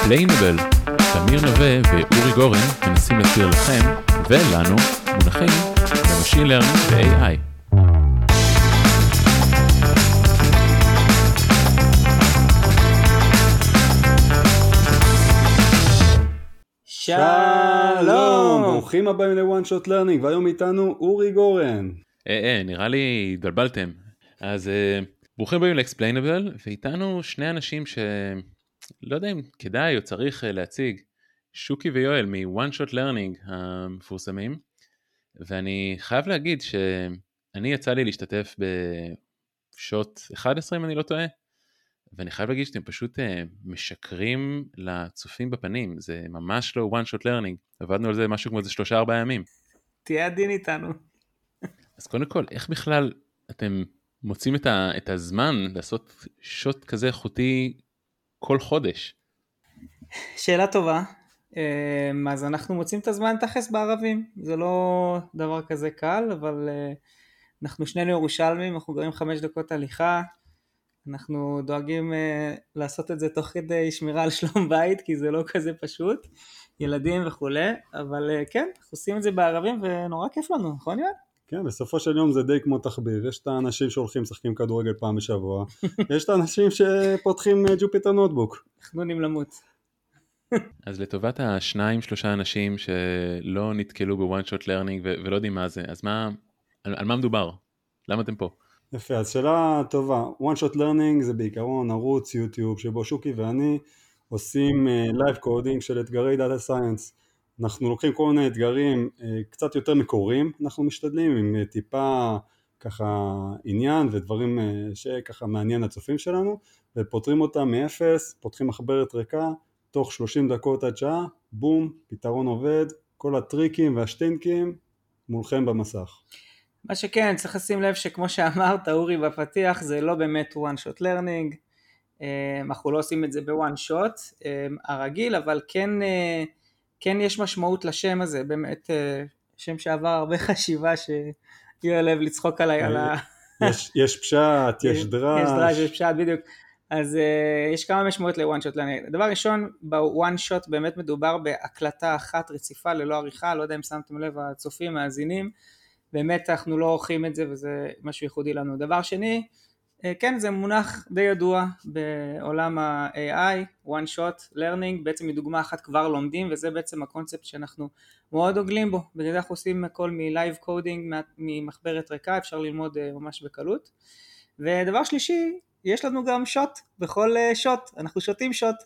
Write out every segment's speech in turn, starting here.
Explainable, תמיר נווה ואורי גורן מנסים להסביר לכם ולנו מונחים במשין לרנינג ו-AI. שלום, ברוכים הבאים ל-One Shot Learning, והיום איתנו אורי גורן. נראה לי דלבלתם. אז ברוכים הבאים ל-Explainable, ואיתנו שני אנשים ש... לא יודע אם כדאי או צריך להציג, שוקי ויואל מ-One Shot Learning המפורסמים, ואני חייב להגיד שאני יצא לי להשתתף בשוט 11 אם אני לא טועה, ואני חייב להגיד שאתם פשוט משקרים לצופים בפנים, זה ממש לא One Shot Learning, עבדנו על זה משהו כמו איזה 3-4 ימים. תהיה עדין איתנו. אז קודם כל, איך בכלל אתם מוצאים את הזמן לעשות שוט כזה איכותי כל חודש? שאלה טובה. אז אנחנו מוצאים את הזמן תחס בערבים, זה לא דבר כזה קל, אבל אנחנו שנינו ירושלמים, אנחנו גרים 5 דקות הליכה, אנחנו דואגים לעשות את זה תוך כדי שמירה על שלום בית, כי זה לא כזה פשוט, ילדים וכולי, אבל כן, אנחנו עושים את זה בערבים ונורא כיף לנו, נכון יואל? כן, בסופו של יום זה די כמו תחביר, יש את האנשים שהולכים שחקים כדורגל פעם בשבוע, יש את האנשים שפותחים ג'ופיטר נוטבוק. אנחנו נמלמות. אז לטובת ה2-3 אנשים שלא נתקלו בוואן שוט לרנינג ולא יודעים מה זה, אז על מה מדובר? למה אתם פה? יפה, אז שאלה טובה. One Shot Learning זה בעיקרון ערוץ יוטיוב שבו שוקי ואני עושים Live Coding של אתגרי Data Science. אנחנו לוקחים כל מיני אתגרים קצת יותר מקוריים, אנחנו משתדלים עם טיפה ככה עניין ודברים שככה מעניין לצופים שלנו, ופותרים אותם מאפס, פותחים מחברת ריקה, תוך 30 דקות עד שעה, בום, פתרון עובד, כל הטריקים והשטינקים מולכם במסך. מה שכן, צריך לשים לב שכמו שאמרת, אורי בפתיח, זה לא באמת one shot learning, אנחנו לא עושים את זה ב-one shot הרגיל, אבל כן יש משמעות לשם הזה, באמת שם שעבר הרבה חשיבה שיהיה לב לצחוק עליי על ה... יש פשט, יש דרש. יש דרש, יש פשט, בדיוק. אז יש כמה משמעות ל-one shot learning. דבר ראשון, ב-one shot באמת מדובר בהקלטה אחת רציפה ללא עריכה, לא יודע אם שמתם לב הצופים, האזינים, באמת אנחנו לא עורכים את זה, וזה משהו ייחודי לנו. דבר שני, כן, זה מונח די ידוע בעולם ה-AI, one shot learning, בעצם מדוגמה אחת כבר לומדים, וזה בעצם הקונספט שאנחנו מאוד עוגלים בו, בגלל אנחנו עושים הכל מ-live coding, ממחברת ריקה, אפשר ללמוד ממש בקלות. ודבר שלישי, יש לנו גם שוט, בכל שוט, אנחנו שותים שוט,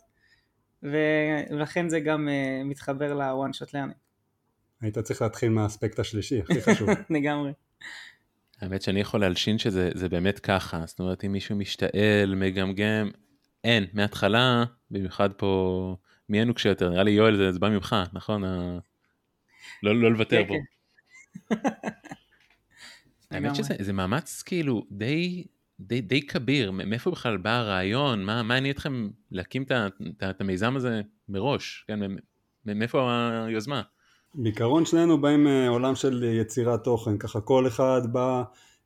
ולכן זה גם מתחבר ל-one shot learning. היית צריך להתחיל מהאספקט השלישי, הכי חשוב. לגמרי. האמת שאני יכול להלשין שזה באמת ככה, זאת אומרת אם מישהו משתעל, מגמגם, אין, מההתחלה, במיוחד פה, מי אין הוא כשיותר, נראה לי יואל זה בא ממך, נכון? לא לוותר פה. האמת שזה מאמץ כאילו די כביר, מאיפה בכלל בא הרעיון, מה אני אתכם להקים את המיזם הזה מראש, מאיפה היוזמה? בעיקרון שלנו באים עולם של יצירת תוכן, ככה כל אחד בא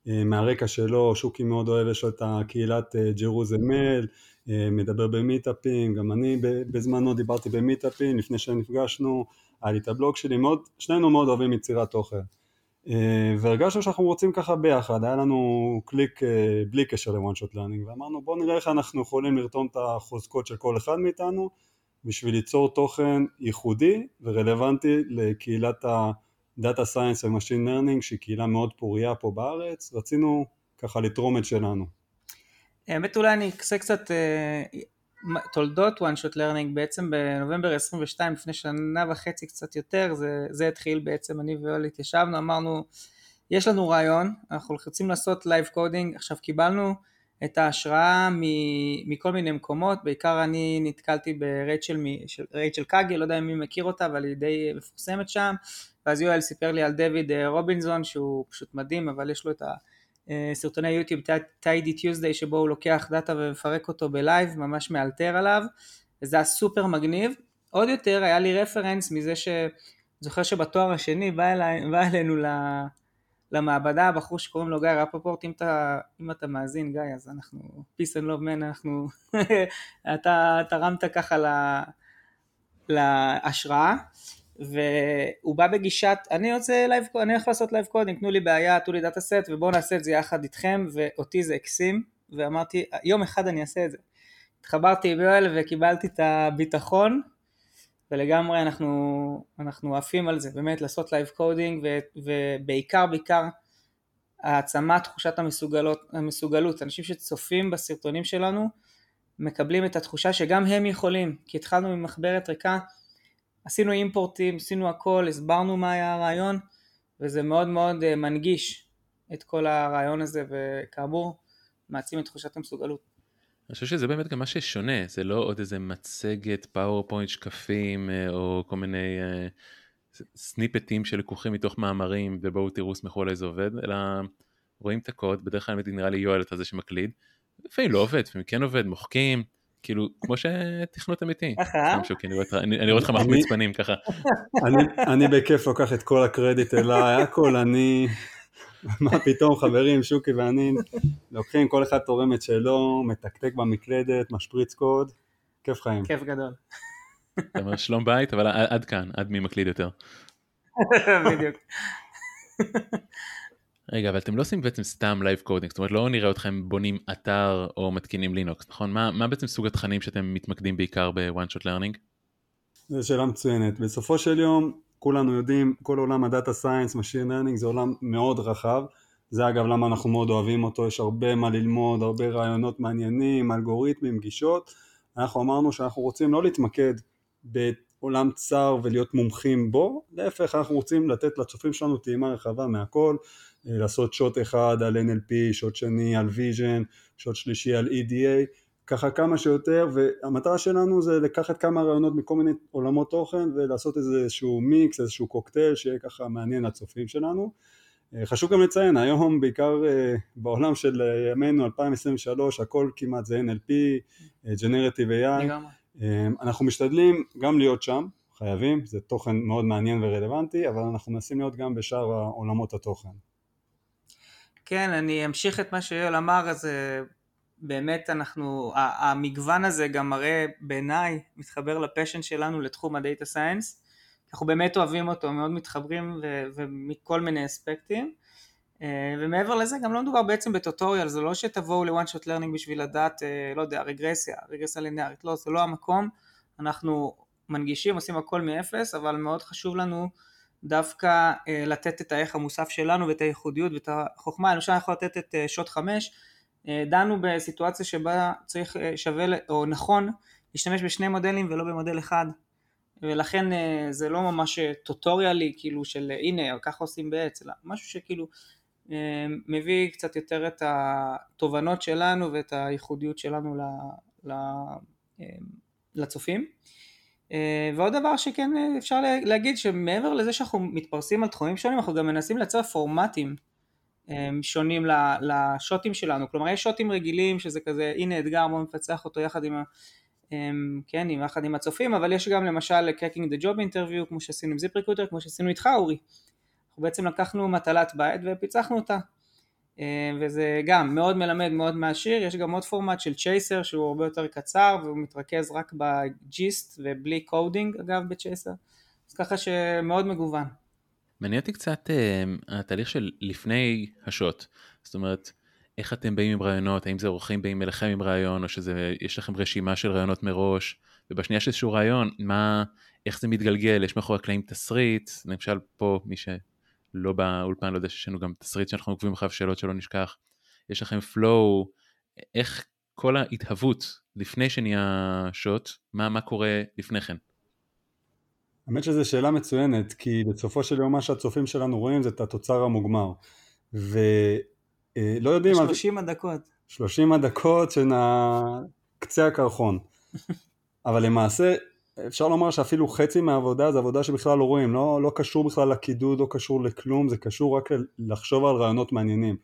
מהרקע שלו, שוקי מאוד אוהב, יש לו את הקהילת ג'רוזמל, מדבר במיטאפים, גם אני בזמנו דיברתי במיטאפים, לפני שנפגשנו, היה לי את הבלוג שלי, שנינו מאוד אוהבים יצירת תוכן, והרגשנו שאנחנו רוצים ככה ביחד, היה לנו קליק בלי קשר ל-One Shot Learning, ואמרנו בוא נראה איך אנחנו יכולים לרתום את החוזקות של כל אחד מאיתנו, בשביל ליצור תוכן ייחודי ורלוונטי לקהילת הדאטה סיינס ומשין לרנינג, שהיא קהילה מאוד פוריה פה בארץ, רצינו ככה לתרום את שלנו. האמת אולי אני אקסה קצת תולדות One Shot Learning, בעצם בנובמבר 22, לפני 1.5 שנה קצת יותר, זה התחיל בעצם, אני ויואל התיישבנו, אמרנו, יש לנו רעיון, אנחנו רוצים לעשות Live Coding, עכשיו קיבלנו, את ההשראה מכל מיני מקומות, בעיקר אני נתקלתי ברייצ'ל קאגי, לא יודע אם מי מכיר אותה, אבל היא די מפורסמת שם, ואז יואל סיפר לי על דויד רובינזון, שהוא פשוט מדהים, אבל יש לו את הסרטוני יוטיוב, טיידי טיוזדיי, שבו הוא לוקח דאטה ומפרק אותו בלייב, ממש מאלתר עליו, וזה היה סופר מגניב, עוד יותר היה לי רפרנס מזה שזוכר שבתואר השני בא אלינו למעבדה, הבחור שקוראים לו גיא רפפורט, אם אתה מאזין גיא, אז אנחנו, peace and love man, אנחנו, אתה רמת ככה להשראה, והוא בא בגישת, אני רוצה לעשות לייב קודינג, תנו לי בעיה, תנו לי דאטה סט, ובואו נעשה את זה יחד איתכם, ואותי זה הקסים, ואמרתי, יום אחד אני אעשה את זה. התחברתי עם יואל וקיבלתי את הביטחון, ולגמרי אנחנו עפים על זה, באמת לעשות לייב קודינג, ובעיקר העצמת תחושת המסוגלות, אנשים שצופים בסרטונים שלנו, מקבלים את התחושה שגם הם יכולים, כי התחלנו ממחברת ריקה, עשינו אימפורטים, עשינו הכל, הסברנו מה היה הרעיון, וזה מאוד מאוד מנגיש את כל הרעיון הזה, וכאמור, מעצים את תחושת המסוגלות. אני חושב שזה באמת גם מה ששונה, זה לא עוד איזה מצגת, פאורפוינט, שקפים, או כל מיני סניפטים שלקוחים מתוך מאמרים, ובואו תראו סמכו עלי זה עובד, אלא רואים את הקוד, בדרך כלל נראה לי יואל את הזה שמקליד, לפעמים לא עובד, לפעמים כן עובד, מוחקים, כאילו, כמו שתכנות אמיתי. אני רואה אותך מחמיץ פנים, ככה. אני בכיף לוקח את כל הקרדיט אליי, הכל, אני, מה פתאום, חברים, שוקי ואני, לוקחים, כל אחד תורם את שלו, מתקתק במקלדת, משפריץ קוד, כיף חיים. כיף גדול. אתה אומר שלום בית, אבל עד כאן, עד מי מקליד יותר. בדיוק. רגע, אבל אתם לא עושים בעצם סתם לייב קודינג, זאת אומרת, לא נראה אתכם בונים אתר או מתקינים לינוקס, נכון? מה בעצם סוג התכנים שאתם מתמקדים בעיקר ב-One Shot Learning? זו שאלה מצוינת. בסופו של יום, כולנו יודעים, כל עולם הדאטה סיינס, Machine Learning, זה עולם מאוד רחב. זה אגב למה אנחנו מאוד אוהבים אותו, יש הרבה מה ללמוד, הרבה רעיונות מעניינים, אלגוריתמים, גישות. אנחנו אמרנו שאנחנו רוצים לא להתמקד בעולם צר ולהיות מומחים בו, להפך, אנחנו רוצים לתת לצופים שלנו טעימה רחבה מהכל, לעשות שוט אחד על NLP, שוט שני על Vision, שוט שלישי על EDA, ככה כמה שיותר, והמטרה שלנו זה לקחת כמה רעיונות מכל מיני עולמות תוכן, ולעשות איזשהו מיקס, איזשהו קוקטייל, שיהיה ככה מעניין לצופים שלנו. חשוב גם לציין, היום בעיקר בעולם של ימינו 2023, הכל כמעט זה NLP, Generative AI, אנחנו משתדלים גם להיות שם, חייבים, זה תוכן מאוד מעניין ורלוונטי, אבל אנחנו מנסים להיות גם בשאר העולמות התוכן. כן, אני אמשיך את מה שיואל אמר, אז באמת המגוון הזה גם מראה בעיניי, מתחבר לפשן שלנו לתחום הדאטה סיינס, אנחנו באמת אוהבים אותו, מאוד מתחברים ומכל מיני אספקטים, ומעבר לזה גם לא מדובר בעצם בטוטוריאל, זה לא שתבואו ל-One Shot Learning בשביל לדעת, לא יודע, רגרסיה לינארית, לא, זה לא המקום, אנחנו מנגישים, עושים הכל מאפס, אבל מאוד חשוב לנו דווקא לתת את הערך המוסף שלנו ואת הייחודיות ואת החוכמה, אני חושב יכול לתת את שוט 5, דנו בסיטואציה שבה צריך שווה או נכון להשתמש בשני מודלים ולא במודל אחד, ולכן זה לא ממש טוטוריאלי כאילו של הנה או ככה עושים בעץ, אלא משהו שכאילו מביא קצת יותר את התובנות שלנו ואת הייחודיות שלנו לצופים. ועוד דבר שכן אפשר להגיד שמעבר לזה שאנחנו מתפרסים על תחומים שונים, אנחנו גם מנסים לייצר פורמטים שונים לשוטים שלנו, כלומר יש שוטים רגילים שזה כזה הנה אתגר בוא נפצח אותו יחד עם כן, יחד עם הצופים, אבל יש גם למשל Cracking the Job Interview כמו שעשינו עם ZipRecruiter, כמו שעשינו איתך אורי, אנחנו בעצם לקחנו מטלת בית ופיצחנו אותה, וזה גם מאוד מלמד, מאוד מעשיר. יש גם עוד פורמט של Chaser שהוא הרבה יותר קצר והוא מתרכז רק בג'יסט ובלי קודינג אגב בצ'ייסר, אז ככה שמאוד מגוון. מעניין אותי קצת התהליך של לפני השוט, זאת אומרת איך אתם באים עם רעיונות, האם זה עורכים באים אליכם עם רעיון או שיש לכם רשימה של רעיונות מראש, ובשנייה שיש איזשהו רעיון, איך זה מתגלגל, יש מאחורי הקלעים תסריט, למשל פה מי ש... לא באולפן, לא יודע שיש לנו גם תסריט שאנחנו עוקבים אחריו שאלות שלא נשכח, יש לכם פלואו, איך כל ההתהוות לפני שנהיה שוט, מה קורה לפני כן? האמת שזו שאלה מצוינת, כי בסופו של יום מה שהצופים שלנו רואים זה את התוצר המוגמר, ולא יודעים... 30 הדקות. 30 הדקות של קצה הקרחון, אבל למעשה... אפשר לומר שאפילו חצי מהעבודה זה עבודה שבכלל לא רואים, לא קשור בכלל לקידוד, לא קשור לכלום, זה קשור רק לחשוב על רעיונות מעניינים.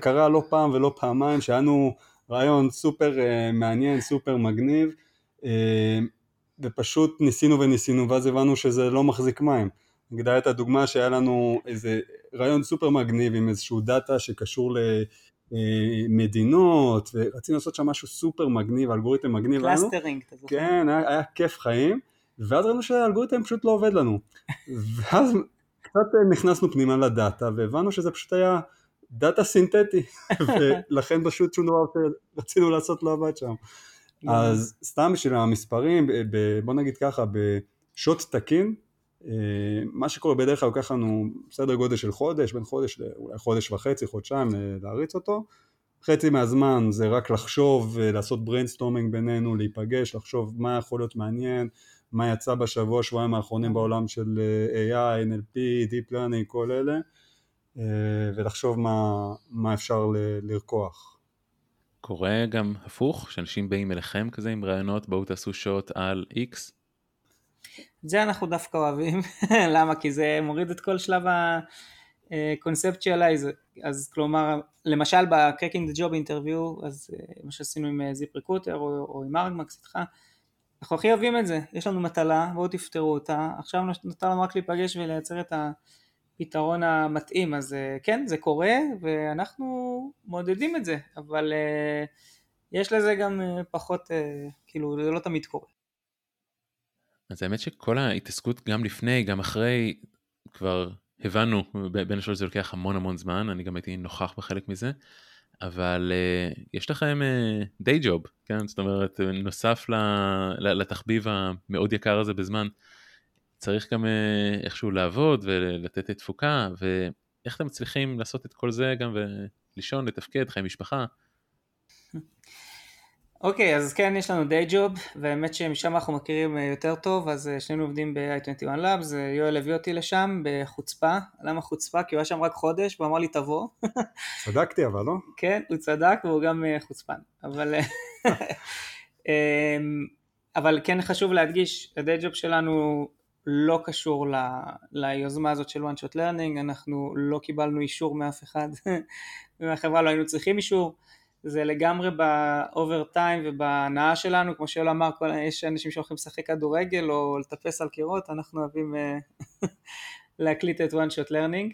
קרה לא פעם ולא פעמיים שהיינו רעיון סופר מעניין, סופר מגניב, ופשוט ניסינו, ואז הבנו שזה לא מחזיק מים. נגדה את הדוגמה שהיה לנו איזה רעיון סופר מגניב עם איזשהו דאטה שקשור מדינות, ורצינו לעשות שם משהו סופר מגניב, אלגוריתם מגניב. קלסטרינג, אתה זוכר. כן, היה כיף חיים, ואז ראינו שהאלגוריתם פשוט לא עובד לנו, ואז קצת נכנסנו פנימה לדאטה, והבנו שזה פשוט היה דאטה סינתטי, ולכן פשוט שום דבר שרצינו לעשות לא עבד שם. אז סתם בשביל המספרים, בוא נגיד ככה, בשוט תקין, מה שקורה בדרך כלל לוקח לנו סדר גודל של חודש, בין חודש לאולי חודש וחצי, חודשיים להריץ אותו, חצי מהזמן זה רק לחשוב, לעשות בריינסטורמינג בינינו, להיפגש, לחשוב מה יכול להיות מעניין, מה יצא בשבוע, שבועיים האחרונים בעולם של AI, NLP, Deep Learning, כל אלה, ולחשוב מה אפשר לרקוח. קורה גם הפוך, שאנשים באים אליכם כזה עם רעיונות, בואו תעשו שוט על X? זה אנחנו דווקא אוהבים, למה? כי זה מוריד את כל שלב ה-conceptualize, אז כלומר, למשל ב-Cracking the Job Interview, אז מה שעשינו עם ZipRecruiter או עם ארגמקס איתך, אנחנו הכי אוהבים את זה, יש לנו מטלה, בואו תפתרו אותה, עכשיו נותר לנו רק להיפגש ולייצר את הפתרון המתאים, אז כן, זה קורה, ואנחנו מודדים את זה, אבל יש לזה גם פחות, כאילו, זה לא תמיד קורה. אז האמת שכל ההתעסקות גם לפני, גם אחרי, כבר הבנו, בין השאלות זה לוקח המון המון זמן, אני גם הייתי נוכח בחלק מזה, אבל יש לכם דיי ג'וב, כן? זאת אומרת, נוסף לתחביב המאוד יקר הזה בזמן, צריך גם איכשהו לעבוד ולתת את תפוקה, ואיך אתם מצליחים לעשות את כל זה גם ולישון, לתפקד, חיי משפחה? אוקיי, אז כן, יש לנו דיי ג'וב, והאמת שמשם אנחנו מכירים יותר טוב, אז שנינו עובדים ב-AI21 Labs, יואל הביא אותי לשם בחוצפה, למה חוצפה? כי הוא היה שם רק חודש, והוא אמר לי תבוא. צדקתי אבל, לא? כן, הוא צדק והוא גם חוצפן, אבל כן חשוב להדגיש, הדיי ג'וב שלנו לא קשור ליוזמה הזאת של One Shot Learning, אנחנו לא קיבלנו אישור מאף אחד, ומהחברה לא היינו צריכים אישור, זה לגמרי באוברטיים ובהנאה שלנו, כמו שאול אמר, יש אנשים שהולכים לשחק כדורגל או לטפס על קירות, אנחנו אוהבים להקליט את One Shot Learning.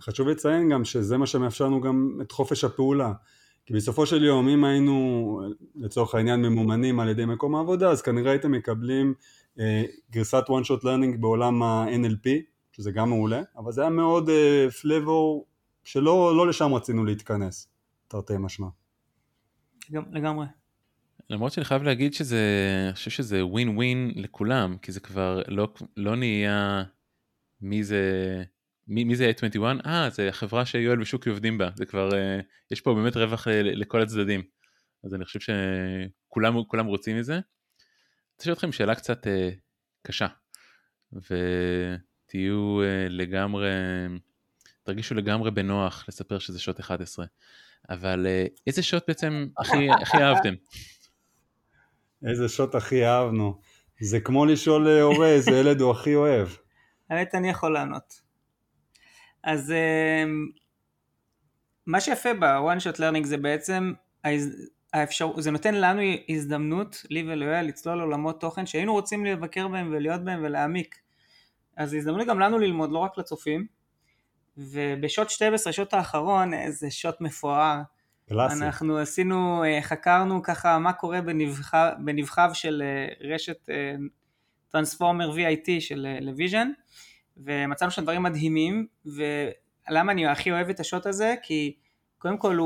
חשוב לציין גם שזה מה שמאפשרנו גם את חופש הפעולה, כי בסופו של יום, אם היינו לצורך העניין ממומנים על ידי מקום העבודה, אז כנראה הייתם מקבלים גרסת One Shot Learning בעולם ה-NLP, שזה גם מעולה, אבל זה היה מאוד פלבור, שלא לשם רצינו להתכנס, תרתי משמע. לגמרי. למרות שאני חייב להגיד שזה, אני חושב שזה ווין ווין לכולם, כי זה כבר לא נהיה מי זה A21, זה החברה שיואל ושוקי עובדים בה, זה כבר, יש פה באמת רווח לכל הצדדים, אז אני חושב שכולם רוצים מזה. אני רוצה לשאול אתכם שאלה קצת קשה, ותהיו לגמרי... תרגישו לגמרי בנוח לספר שזה שוט 11, אבל איזה שוט בעצם הכי אהבתם? איזה שוט הכי אהבנו? זה כמו לשאול אורי, איזה ילד הוא הכי אוהב. האמת, אני יכול לענות. אז מה שיפה ב-One Shot Learning זה בעצם, זה נותן לנו הזדמנות, לי ולויה, לצלול עולמות תוכן, שהיינו רוצים לבקר בהם ולהיות בהם ולהעמיק. אז הזדמנות גם לנו ללמוד, לא רק לצופים, ובשוט 12, שוט האחרון, זה שוט מפואר. קלאסי. אנחנו עשינו, חקרנו ככה מה קורה בנבחב של רשת Transformer ViT של Vision, ומצאנו שם דברים מדהימים, ולמה אני הכי אוהב את השוט הזה? כי קודם כל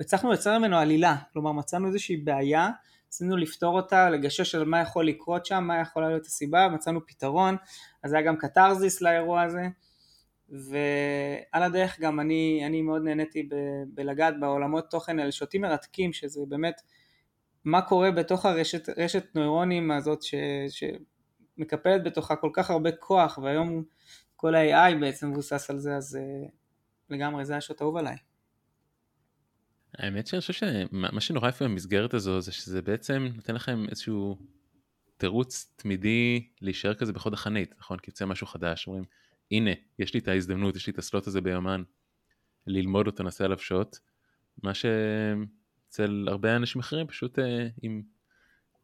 הצלחנו לצלם ממנו עלילה, כלומר מצאנו איזושהי בעיה, עשינו לפתור אותה, לגשש על מה יכול לקרות שם, מה יכולה להיות הסיבה, מצאנו פתרון, אז היה גם קטרזיס לאירוע הזה, ועל הדרך גם אני מאוד נהניתי בלגעת בעולמות תוכן על שוטים מרתקים, שזה באמת מה קורה בתוך הרשת נוירונים הזאת שמקפלת בתוכה כל כך הרבה כוח, והיום כל ה-AI בעצם מבוסס על זה, אז לגמרי זה השוט אהוב עליי. האמת שאני חושב שמה שנורא יפה במסגרת הזו זה שזה בעצם נותן לכם איזשהו תירוץ תמידי להישאר כזה בחוד החנית, נכון? כי יוצא משהו חדש, אומרים הנה, יש לי את ההזדמנות, יש לי את הסלוט הזה ביומן, ללמוד אותו, נעשה עליו שוט, מה שאצל הרבה אנשים אחרים, פשוט עם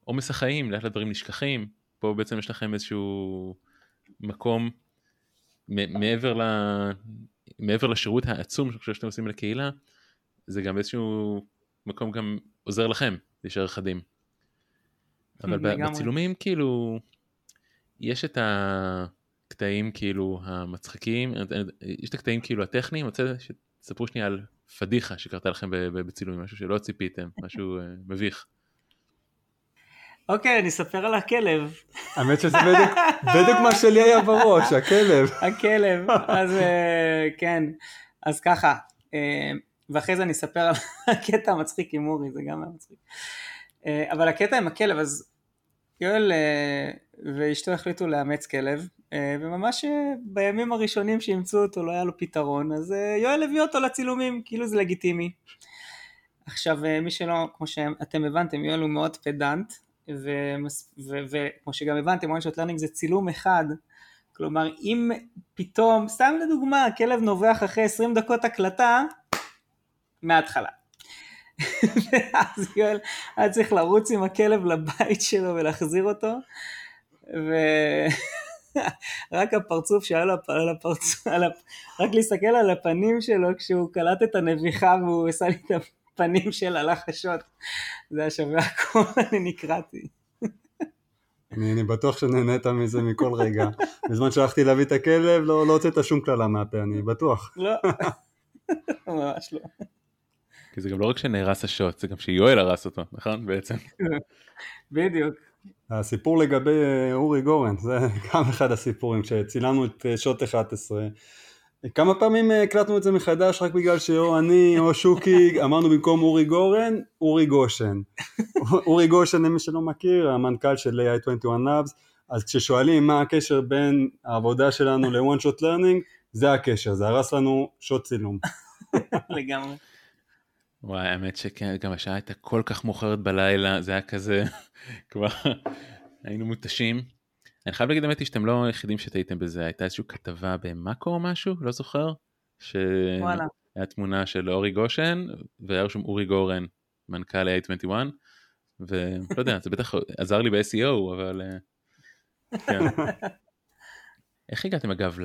עומס החיים, לאט לדברים נשכחים, פה בעצם יש לכם איזשהו מקום, מעבר לשירות העצום, שאתם עושים לקהילה, זה גם איזשהו מקום גם עוזר לכם, להישאר חדים. אבל בצילומים כאילו יש את הקטעים כאילו המצחיקים, יש את הקטעים כאילו הטכניים, אני רוצה שתספרו שנייה על פדיחה שקרתה לכם בצילומים, משהו שלא ציפיתם, משהו מביך. אוקיי, אני אספר על הכלב. האמת שזה בדיוק מה שלי היה בראש, הכלב. הכלב, אז כן, אז ככה, ואחרי זה אני אספר על הקטע המצחיק עם אורי, זה גם היה מצחיק. אבל הקטע עם הכלב, אז יואל ואשתו החליטו לאמץ כלב, וממש בימים הראשונים שאימצו אותו לא היה לו פתרון, אז יואל הביא אותו לצילומים, כאילו זה לגיטימי. עכשיו, מי שלא, כמו שאתם הבנתם, יואל הוא מאוד פדנט, וכמו שגם הבנתם, One Shot Learning זה צילום אחד, כלומר, אם פתאום, סתם לדוגמה, כלב נובח אחרי 20 דקות הקלטה, מההתחלה. ואז יואל היה צריך לרוץ עם הכלב לבית שלו ולהחזיר אותו, ורק הפרצוף שהיה לו על הפרצוף, רק להסתכל על הפנים שלו, כשהוא קלט את הנביחה והוא עשה לי את הפנים של הלחשות, זה היה שווה הכל, אני נקראתי. אני בטוח שנהנית מזה מכל רגע, בזמן שהלכתי להביא את הכלב, לא הוצאת שום כללה מהפה, אני בטוח. לא, ממש לא. כי זה גם לא רק שנהרס השוט, זה גם שיואל הרס אותו, נכון? בעצם. בדיוק. הסיפור לגבי אורי גורן, זה גם אחד הסיפורים, כשצילמנו את שוט 11, כמה פעמים הקלטנו את זה מחדש, רק בגלל שאו אני או שוקי, אמרנו במקום אורי גורן, אורי גושן. אורי גושן, למי שלא מכיר, המנכ"ל של AI21 Labs, אז כששואלים מה הקשר בין העבודה שלנו ל-One Shot Learning, זה הקשר, זה הרס לנו שוט צילום. לגמרי. וואי, האמת שכן, גם השעה הייתה כל כך מאוחרת בלילה, זה היה כזה, כבר היינו מותשים. אני חייב להגיד באמת שאתם לא היחידים שתהייתם בזה, הייתה איזושהי כתבה במאקו או משהו, לא זוכר? וואלה. היה תמונה של אורי גושן, והיה רשום אורי גורן, מנכ"ל ל-A21, ולא יודע, זה בטח עזר לי ב-SEO, אבל כן. איך הגעתם אגב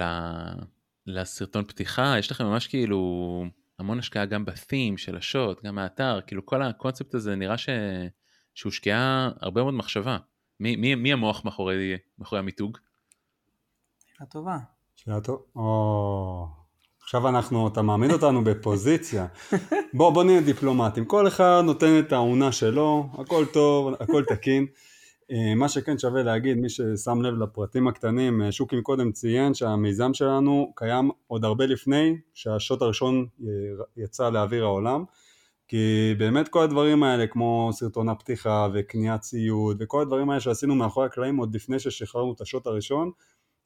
לסרטון פתיחה? יש לכם ממש כאילו המון השקעה גם בתים של השוט, גם האתר, כאילו כל הקונספט הזה נראה שהושקעה הרבה מאוד מחשבה. מי המוח מאחורי המיתוג? שאלה טובה. שאלה טובה. עכשיו אנחנו, אתה מעמיד אותנו בפוזיציה. בוא נהיה דיפלומטים. כל אחד נותן את העונה שלו, הכל טוב, הכל תקין. מה שכן שווה להגיד, מי ששם לב לפרטים הקטנים, שוקי קודם ציין שהמיזם שלנו קיים עוד הרבה לפני שהשוט הראשון יצא לאוויר העולם, כי באמת כל הדברים האלה כמו סרטון הפתיחה וקניית ציוד וכל הדברים האלה שעשינו מאחורי הקלעים עוד לפני ששחררנו את השוט הראשון,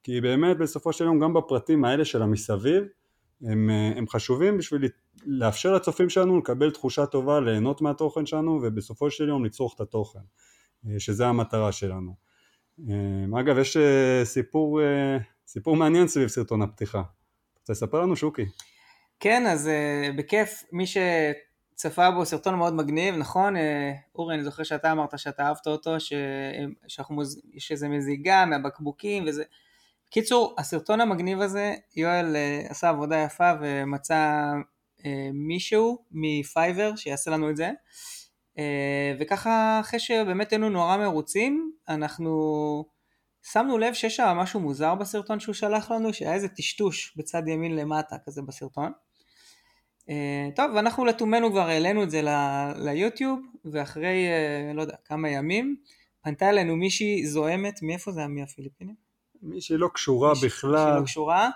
כי באמת בסופו של יום גם בפרטים האלה של המסביב הם חשובים בשביל לאפשר לצופים שלנו לקבל תחושה טובה, ליהנות מהתוכן שלנו ובסופו של יום לצרוך את התוכן. שזה המטרה שלנו. אגב, יש סיפור מעניין סביב סרטון הפתיחה. אתה תספר לנו, שוקי. כן, אז בכיף, מי שצפה בו סרטון מאוד מגניב, נכון? אורי, אני זוכר שאתה אמרת שאתה אהבת אותו, שזה מזיגה מהבקבוקים וזה. בקיצור, הסרטון המגניב הזה, יואל עשה עבודה יפה ומצא מישהו מפייבר שיעשה לנו את זה. וככה אחרי שבאמת היינו נורא מרוצים, אנחנו שמנו לב שיש שם משהו מוזר בסרטון שהוא שלח לנו, שהיה איזה טשטוש בצד ימין למטה כזה בסרטון. טוב, ואנחנו לתומנו כבר העלינו את זה ליוטיוב, ואחרי, לא יודע, כמה ימים, פנתה אלינו מישהי זוהמת, מאיפה זה היה? מהפיליפינים? מישהי לא קשורה בכלל. מישהי לא קשורה,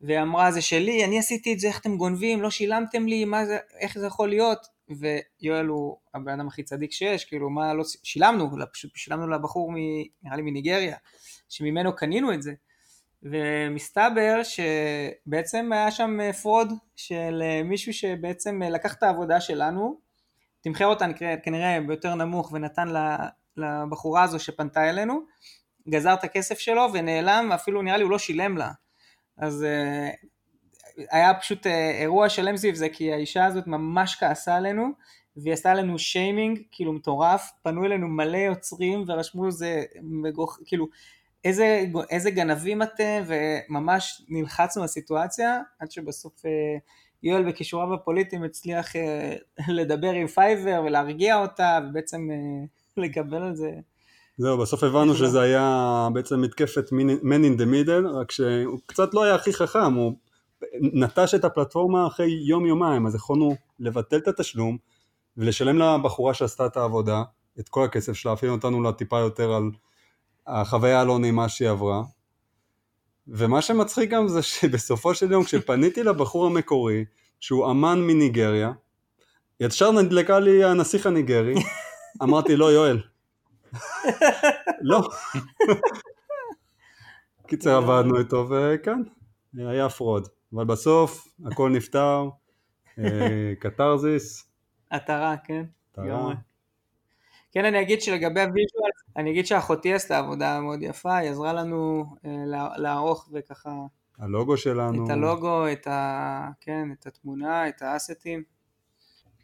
ואמרה זה שלי, אני עשיתי את זה, איך אתם גונבים, לא שילמתם לי, מה זה, איך זה יכול להיות? ויואל הוא הבן אדם הכי צדיק שיש, כאילו מה לא שילמנו, פשוט שילמנו לבחור נראה לי מניגריה, שממנו קנינו את זה, ומסתבר שבעצם היה שם פרוד של מישהו שבעצם לקח את העבודה שלנו, תמחר אותה כנראה ביותר נמוך ונתן לבחורה הזו שפנתה אלינו, גזר את הכסף שלו ונעלם, אפילו נראה לי הוא לא שילם לה, אז היה פשוט אירוע שלם סביב זה, כי האישה הזאת ממש כעסה עלינו, והיא עשתה לנו שיימינג, כאילו מטורף, פנו אלינו מלא יוצרים, ורשמו זה, כאילו, איזה גנבים אתם, וממש נלחצנו לסיטואציה, עד שבסוף יואל בכישוריו הפוליטיים הצליח לדבר עם פייבר, ולהרגיע אותה, ובעצם לקבל על זה זהו, בסוף הבנו שזה היה בעצם מתקפת Man in the Middle, רק שהוא קצת לא היה הכי חכם, הוא נטש את הפלטפורמה אחרי יום-יומיים, אז יכולנו לבטל את התשלום, ולשלם לבחורה שעשתה את העבודה, את כל הכסף שלה, אפילו נתנו לה טיפה יותר על החוויה הלא נעימה שהיא עברה, ומה שמצחיק גם זה שבסופו של יום, כשפניתי לבחור המקורי, שהוא אמן מניגריה, ישר נדלקה לי הנסיך הניגרי, אמרתי לו, יואל, לא. קיצר עבדנו איתו וכאן, היה פרוד. אבל בסוף הכל נפטר, קטרזיס. התרה, כן. כן, אני אגיד שלגבי הוויז'ואל, אני אגיד שאחותי עשתה עבודה מאוד יפה, היא עזרה לנו לערוך וככה... הלוגו שלנו. את הלוגו, את התמונה, את האסטים.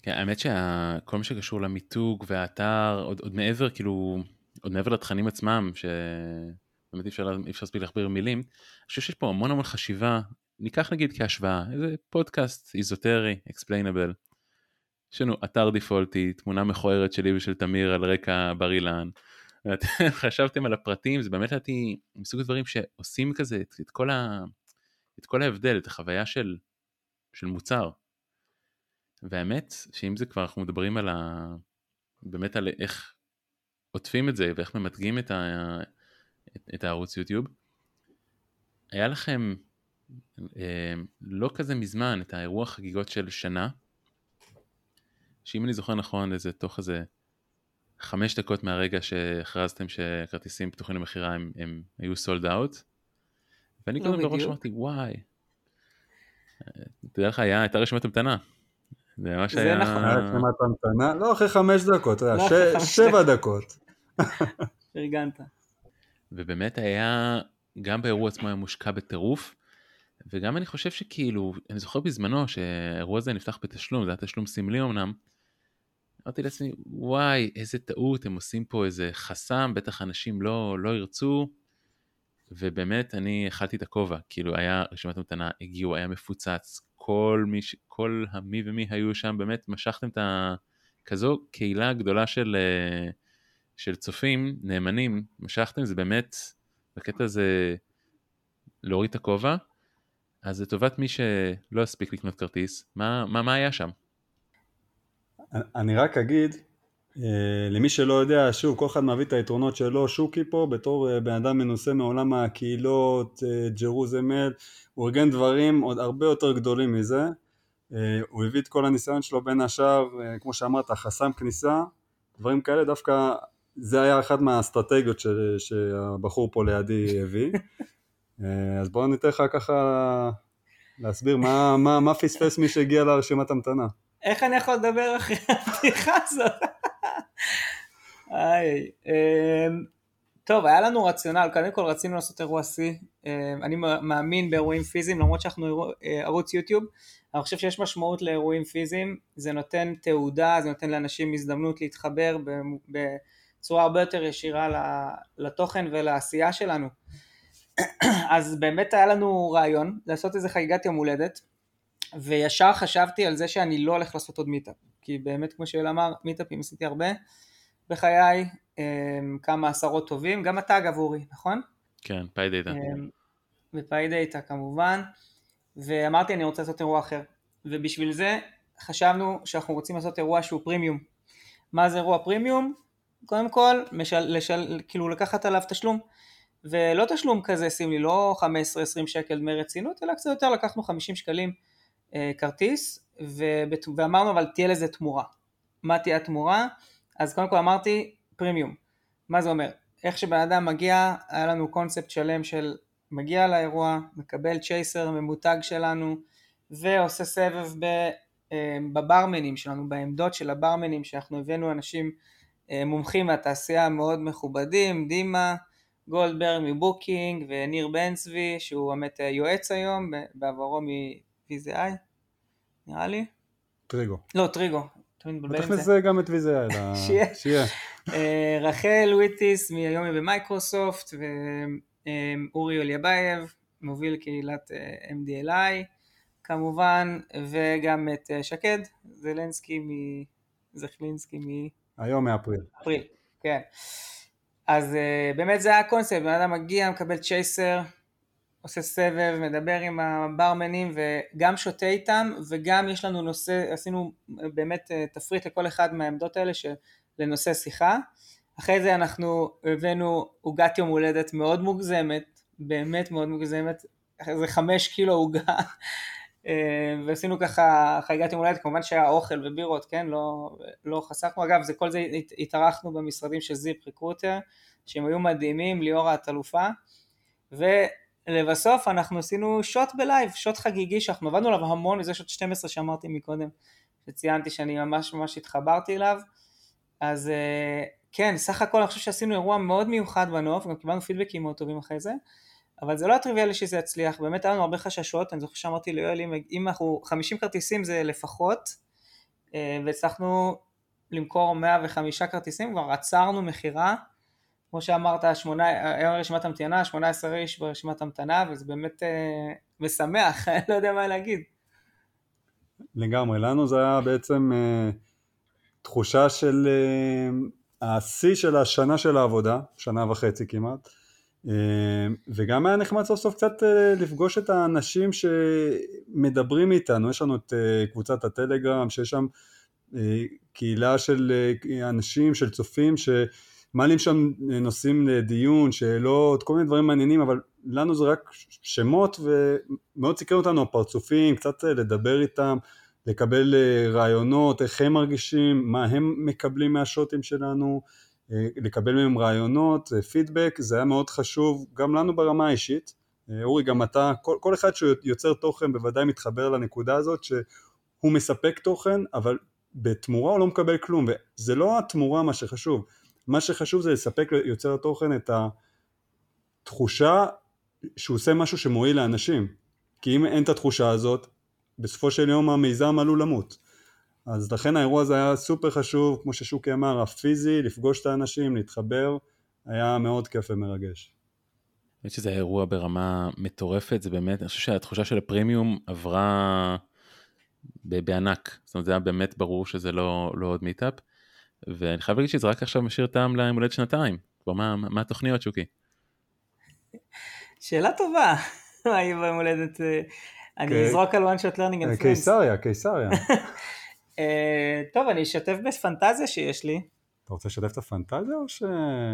כן, האמת שכל מה שקשור למיתוג והאתר, עוד מעבר, כאילו... עוד מעבר לתכנים עצמם, שבאמת אי אפשר להספיק להכביר מילים, אני חושב שיש פה המון המון חשיבה, ניקח נגיד כהשוואה, איזה פודקאסט איזוטרי, Explainable, יש לנו אתר דיפולטי, תמונה מכוערת שלי ושל תמיר על רקע בר אילן, ואתם חשבתם על הפרטים, זה באמת הייתי מסוג הדברים שעושים כזה, את כל ההבדל, את החוויה של מוצר, והאמת, שאם זה כבר אנחנו מדברים על באמת על איך, עוטפים את זה ואיך ממתגים את הערוץ יוטיוב. היה לכם לא כזה מזמן את האירוע חגיגות של שנה, שאם אני זוכר נכון, זה תוך איזה 5 דקות מהרגע שהכרזתם שכרטיסים פתוחים למכירה הם היו סולד אאוט, ואני קודם לראש אמרתי, וואי, תדע לך, הייתה רשימת המתנה. זה מה שהיה... לא אחרי 5 דקות, 7 דקות. ארגנת. ובאמת היה, גם באירוע עצמו היה מושקע בטירוף, וגם אני חושב שכאילו, אני זוכר בזמנו שהאירוע הזה נפתח בתשלום, זה היה תשלום סמלי אמנם, אמרתי לעצמי, וואי, איזה טעות, הם עושים פה איזה חסם, בטח אנשים לא ירצו, ובאמת אני אכלתי את הכובע, כאילו היה רשימת המתנה, הגיעו, היה מפוצץ, כל המי ומי היו שם, באמת משכתם את כזו קהילה גדולה של צופים, נאמנים, משכתם, זה באמת, בקטע זה להוריד את הכובע, אז לטובת מי שלא הספיק לקנות כרטיס, מה היה שם? אני רק אגיד, למי שלא יודע, שוב, כל אחד מביא את היתרונות שלו, שוקי פה, בתור בן אדם מנוסה מעולם הקהילות, ג'רוזמל, הוא ארגן דברים עוד הרבה יותר גדולים מזה, הוא הביא את כל הניסיון שלו בין השאר, כמו שאמרת, חסם כניסה, דברים כאלה, דווקא זה היה אחת מהאסטרטגיות שהבחור פה לידי הביא, אז בואו ניתן לך ככה להסביר מה פספס מי שהגיע לרשימת המתנה. איך אני יכול לדבר אחרי הפתיחה הזאת? טוב, היה לנו רציונל, קודם כל רצינו לעשות אירוע סי, אני מאמין באירועים פיזיים, למרות שאנחנו ערוץ יוטיוב, אני חושב שיש משמעות לאירועים פיזיים, זה נותן תעודה, זה נותן לאנשים הזדמנות להתחבר בצורה הרבה יותר ישירה לתוכן ולעשייה שלנו. אז באמת היה לנו רעיון לעשות איזה חגיגת יום הולדת, וישר חשבתי על זה שאני לא הולך לעשות עוד מיטאפ, כי באמת כמו שיואל אמר, מיטאפים עשיתי הרבה בחיי, כמה עשרות טובים, גם אתה אגב אורי, נכון? כן, פאי דאטה. ופאי דאטה כמובן, ואמרתי אני רוצה לעשות אירוע אחר, ובשביל זה חשבנו שאנחנו רוצים לעשות אירוע שהוא פרימיום. מה זה אירוע פרימיום? קודם כל, כאילו לקחת עליו תשלום, ולא תשלום כזה, שים לי לא 15-20 שקל דמי רצינות, אלא קצת יותר, לקחנו 50 שקלים כרטיס, ואמרנו אבל תהיה לזה תמורה. מה תהיה התמורה? אז קודם כל אמרתי פרימיום. מה זה אומר? איך שבן אדם מגיע, היה לנו קונספט שלם של מגיע לאירוע, מקבל צ'ייסר ממותג שלנו, ועושה סבב בברמנים שלנו, בעמדות של הברמנים, שאנחנו הבאנו אנשים מומחים מהתעשייה מאוד מכובדים, דימה גולדברג מבוקינג, וניר בן צבי, שהוא באמת יועץ היום, בעברו מ-VZI, נראה לי? טריגו. בתכנס זה גם את ויזה, אלא שיהיה. רחל ויטיס מהיום במייקרוסופט, ואורי יוליאבייב, מוביל קהילת MDLI, כמובן, וגם את שקד, זלינסקי היום מאפריל. כן. אז באמת זה היה הקונספט, בן אדם מגיע, מקבל צ'ייסר, עושה סבב, מדבר עם הברמנים וגם שותה איתם, וגם יש לנו נושא, עשינו באמת תפריט לכל אחד מהעמדות האלה לנושא שיחה. אחרי זה אנחנו הבאנו עוגת יום הולדת מאוד מוגזמת, באמת מאוד מוגזמת, זה 5 קילו עוגה, ועשינו ככה חגיגת יום הולדת, כמובן שהיה אוכל ובירות, כן, לא חסכנו, אגב, כל זה התארחנו במשרדים של ZipRecruiter, שהם היו מדהימים, ליאורה התלופה, ולבסוף אנחנו עשינו שוט בלייב, שוט חגיגי, שאנחנו עבדנו עליו המון, וזה שוט 12 שאמרתי מקודם, שציינתי שאני ממש ממש התחברתי אליו, אז כן, סך הכל אני חושב שעשינו אירוע מאוד מיוחד בנוף, גם קיבלנו פידבקים מאוד טובים אחרי זה, אבל זה לא הטריוויאלי שזה יצליח, באמת היה לנו הרבה חששות, אני זוכר שאמרתי ליואל, אם אנחנו 50 כרטיסים זה לפחות, והצלחנו למכור 105 כרטיסים, כבר עצרנו מחירה, כמו שאמרת, היום רשימת המתנה, 18 איש ברשימת המתנה, וזה באמת משמח, אני לא יודע מה להגיד. לגמרי, לנו זה היה בעצם תחושה של השיא של השנה של העבודה, שנה וחצי כמעט, וגם היה נחמד סוף סוף קצת לפגוש את האנשים שמדברים איתנו, יש לנו את קבוצת הטלגרם שיש שם קהילה של אנשים, של צופים שמעלים שם נושאים לדיון, שאלות, כל מיני דברים מעניינים, אבל לנו זה רק שמות ומאוד סיקרנו אותנו פרצופים, קצת לדבר איתם, לקבל רעיונות, איך הם מרגישים, מה הם מקבלים מהשוטים שלנו, לקבל מהם רעיונות, פידבק, זה היה מאוד חשוב, גם לנו ברמה האישית, אורי גם אתה, כל אחד שיוצר תוכן בוודאי מתחבר לנקודה הזאת, שהוא מספק תוכן, אבל בתמורה הוא לא מקבל כלום, וזה לא התמורה מה שחשוב, מה שחשוב זה לספק ליוצר התוכן את התחושה שהוא עושה משהו שמועיל לאנשים, כי אם אין את התחושה הזאת, בסופו של יום המיזם עלול למות, אז לכן האירוע הזה היה סופר חשוב, כמו ששוקי אמר, הפיזי, לפגוש את האנשים, להתחבר, היה מאוד כיף ומרגש. אני חושב שזה היה אירוע ברמה מטורפת, זה באמת, אני חושב שהתחושה של הפרימיום עברה בענק, זאת אומרת, זה היה באמת ברור שזה לא עוד מיטאפ, ואני חייב להגיד שזה רק עכשיו משאיר טעם ליום הולדת 2, כבר מה התוכניות, שוקי? שאלה טובה, מה היא ביום הולדת, אני אזרוק על One Shot Learning and Friends. קיסריה. טוב, אני אשתף בפנטזיה שיש לי. אתה רוצה לשתף את הפנטזיה או ש...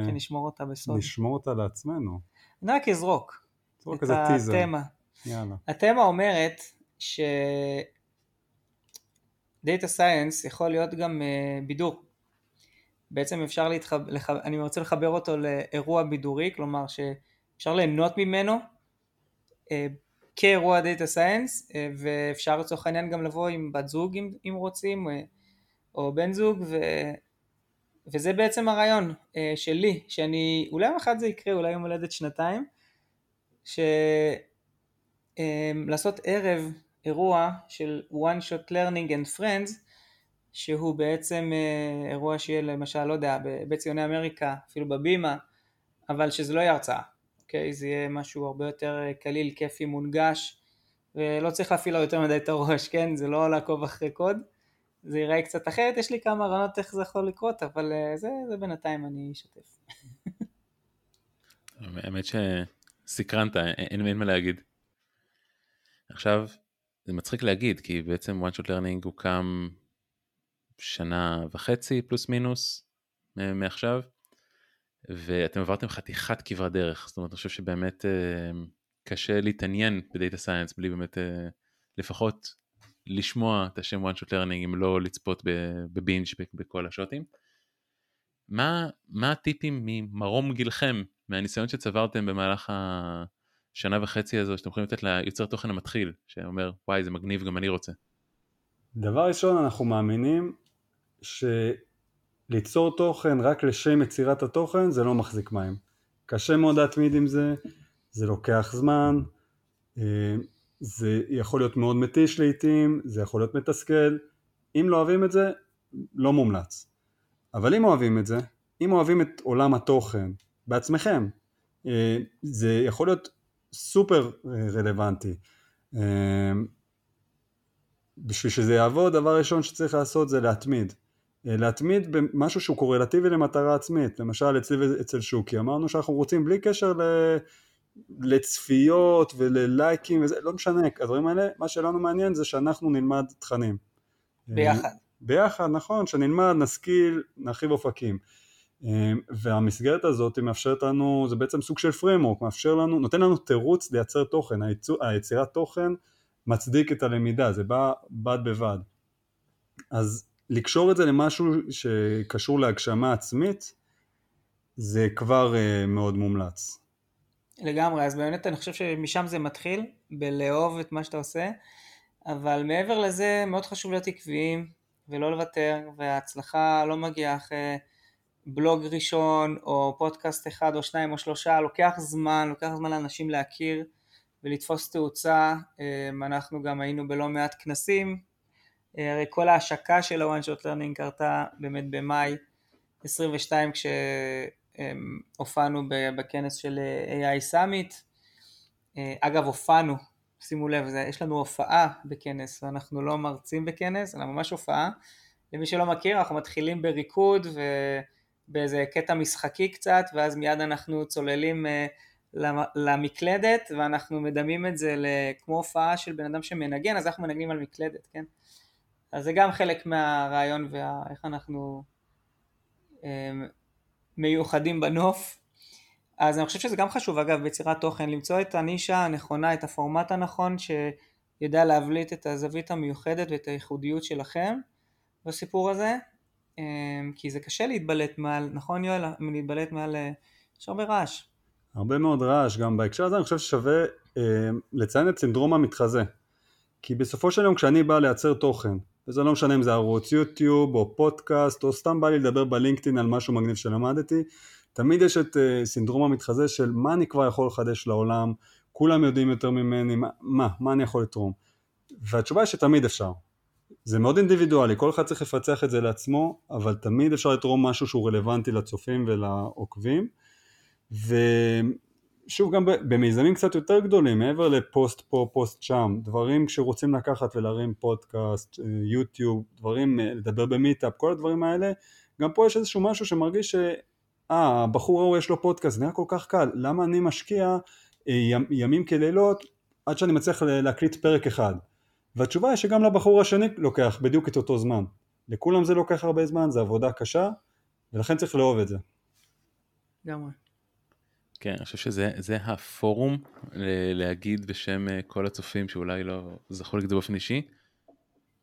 שנשמור אותה בסוד? נשמור אותה לעצמנו. אני רק אזרוק. אזרוק איזה טיזר. התמה. יאללה. התמה אומרת ש... Data Science יכול להיות גם בידור. בעצם אפשר אני רוצה לחבר אותו לאירוע בידורי, כלומר שאפשר ליהנות ממנו כאירוע דאטה סיינס, ואפשר לצורך העניין גם לבוא עם בת זוג אם רוצים, או בן זוג, וזה בעצם הרעיון שלי, שאני, אולי אחד זה יקרה, אולי יום הולדת 2, לעשות ערב אירוע של One Shot Learning and Friends, שהוא בעצם אירוע שיהיה למשל, לא יודע, בציוני אמריקה, אפילו בבימה, אבל שזה לא יהיה הרצאה. אוקיי, זה יהיה משהו הרבה יותר קליל, כיפי, מונגש, ולא צריך להפעיל יותר מדי את הראש, כן? זה לא לעקוב אחרי קוד, זה ייראה קצת אחרת, יש לי כמה רעיונות איך זה יכול לקרות, אבל זה בינתיים אני אשתף. האמת שסקרנת, אין מה להגיד. עכשיו, זה מצחיק להגיד, כי בעצם One Shot Learning הוא קם 1.5 שנה, פלוס מינוס, מעכשיו, ואתם עברתם חתיכת כברת דרך, זאת אומרת, אני חושב שבאמת קשה להתעניין בדאטה סיינס, בלי באמת לפחות לשמוע את השם One Shot Learning, אם לא לצפות בבינג' בכל השוטים. מה הטיפים ממרום גילכם, מהניסיון שצברתם במהלך ה1.5 שנה הזו, שאתם יכולים לתת ליוצר תוכן המתחיל, שאומר, וואי, זה מגניב, גם אני רוצה? דבר ראשון, אנחנו מאמינים ליצור תוכן רק לשם יצירת התוכן, זה לא מחזיק מים. קשה מאוד להתמיד עם זה, זה לוקח זמן, זה יכול להיות מאוד מתיש לעתים, זה יכול להיות מתסכל. אם לא אוהבים את זה, לא מומלץ. אבל אם אוהבים את זה, אם אוהבים את עולם התוכן בעצמכם, זה יכול להיות סופר רלוונטי. בשביל שזה יעבוד, דבר ראשון שצריך לעשות זה להתמיד. להתמיד במשהו שהוא קורלטיבי למטרה עצמית, למשל אצל שוקי, אמרנו שאנחנו רוצים בלי קשר לצפיות וללייקים, וזה לא משנה, הדברים האלה, מה שלנו מעניין זה שאנחנו נלמד תכנים. ביחד. ביחד, נכון, שנלמד, נשכיל, נרחיב אופקים. והמסגרת הזאת היא מאפשרת לנו, זה בעצם סוג של פריימורק, מאפשר לנו, נותן לנו תירוץ לייצר תוכן, היצירת תוכן מצדיק את הלמידה, זה בא בד בבד. אז לקשור את זה למשהו שקשור להגשמה עצמית, זה כבר מאוד מומלץ. לגמרי, אז באמת אני חושב שמשם זה מתחיל, בלאהוב את מה שאתה עושה, אבל מעבר לזה מאוד חשוב להיות עקביים, ולא לוותר, וההצלחה לא מגיעה אחרי בלוג ראשון, או פודקאסט אחד, או שניים, או שלושה, לוקח זמן לאנשים להכיר, ולתפוס תאוצה, אנחנו גם היינו בלא מעט כנסים, הרי כל ההשקה של ה-One Shot Learning קרתה באמת במאי 22 כשהופענו בכנס של AI Summit, אגב הופענו, שימו לב, יש לנו הופעה בכנס, ואנחנו לא מרצים בכנס, אלא ממש הופעה, למי שלא מכיר אנחנו מתחילים בריקוד ובאיזה קטע משחקי קצת, ואז מיד אנחנו צוללים למקלדת, ואנחנו מדמים את זה כמו הופעה של בן אדם שמנגן, אז אנחנו מנגנים על מקלדת, כן? אז זה גם חלק מהרעיון ואיך אנחנו מיוחדים בנוף. אז אני חושב שזה גם חשוב, אגב, ביצירת תוכן, למצוא את הנישה הנכונה, את הפורמט הנכון, שידע להבליט את הזווית המיוחדת ואת הייחודיות שלכם בסיפור הזה, כי זה קשה להתבלט מעל, נכון יואל? להתבלט מעל שרבה רעש. הרבה מאוד רעש, גם בהקשר הזה אני חושב ששווה לציין את סינדרום המתחזה, כי בסופו של יום כשאני בא לייצר תוכן, וזה לא משנה אם זה ערוץ יוטיוב או פודקאסט, או סתם בא לי לדבר בלינקדאין על משהו מגניב שלמדתי, תמיד יש את סינדרום המתחזה של מה אני כבר יכול לחדש לעולם, כולם יודעים יותר ממני, מה אני יכול לתרום. והתשובה היא שתמיד אפשר. זה מאוד אינדיבידואלי, כל אחד צריך לפצח את זה לעצמו, אבל תמיד אפשר לתרום משהו שהוא רלוונטי לצופים ולעוקבים. ושוב גם במיזמים קצת יותר גדולים, מעבר לפוסט פה, פוסט שם, דברים שרוצים לקחת ולהרים פודקאסט, יוטיוב, דברים, לדבר במיטאפ, כל הדברים האלה, גם פה יש איזשהו משהו שמרגיש הבחור ההוא יש לו פודקאסט, נראה כל כך קל, למה אני משקיע ימים כלילות עד שאני מצליח להקליט פרק אחד? והתשובה היא שגם לבחור השני לוקח בדיוק את אותו זמן, לכולם זה לוקח הרבה זמן, זה עבודה קשה, ולכן צריך לאהוב את זה. גמרי. כן, אני חושב שזה הפורום להגיד בשם כל הצופים שאולי לא זכו לגדול באופן אישי,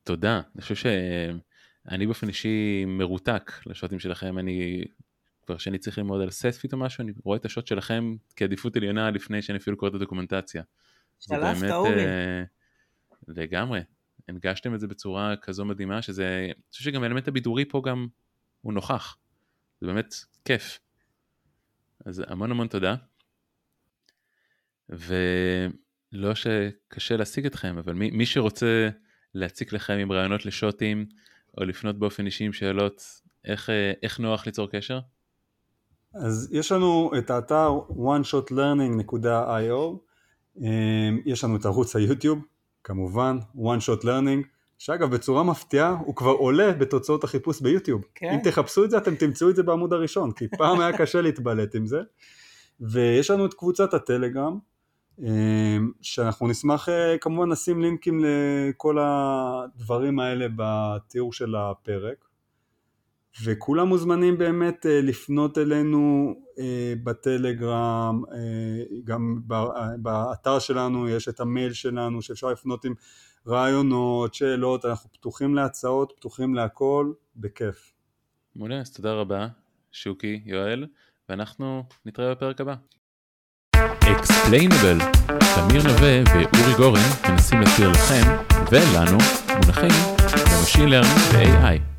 תודה. אני חושב שאני באופן אישי מרותק לשוטים שלכם, אני כבר שאני צריך ללמוד על סטפיט או משהו, אני רואה את השוט שלכם כעדיפות עליונה לפני שאני אפילו קורא את הדוקומנטציה. שלפת אורי. לגמרי, הנגשתם את זה בצורה כזו מדהימה, שזה, אני חושב שגם האלמנט הבידורי פה גם הוא נוכח, זה באמת כיף. אז המון תודה, ולא שקשה להשיג אתכם, אבל מי שרוצה להציק לכם עם רעיונות לשוטים, או לפנות באופן אישי עם שאלות, איך נוח ליצור קשר? אז יש לנו את האתר oneshotlearning.io, יש לנו את ערוץ היוטיוב, כמובן, One Shot Learning, שאגב בצורה מפתיעה הוא כבר עולה בתוצאות החיפוש ביוטיוב. כן. אם תחפשו את זה אתם תמצאו את זה בעמוד הראשון, כי פעם היה קשה להתבלט עם זה. ויש לנו את קבוצת הטלגרם, שאנחנו נשמח כמובן נשים לינקים לכל הדברים האלה בתיאור של הפרק. וכולם מוזמנים באמת לפנות אלינו בטלגרם, גם באתר שלנו יש את המייל שלנו שאפשר לפנות עם רעיונות, שאלות, אנחנו פתוחים להצעות, פתוחים להכל, בכיף. מעולה, אז תודה רבה, שוקי, יואל, ואנחנו נתראה בפרק הבא. Explainable, תמיר נווה ואורי גורן מנסים להסביר לכם ולנו מונחים במשין לרנינג ו-AI.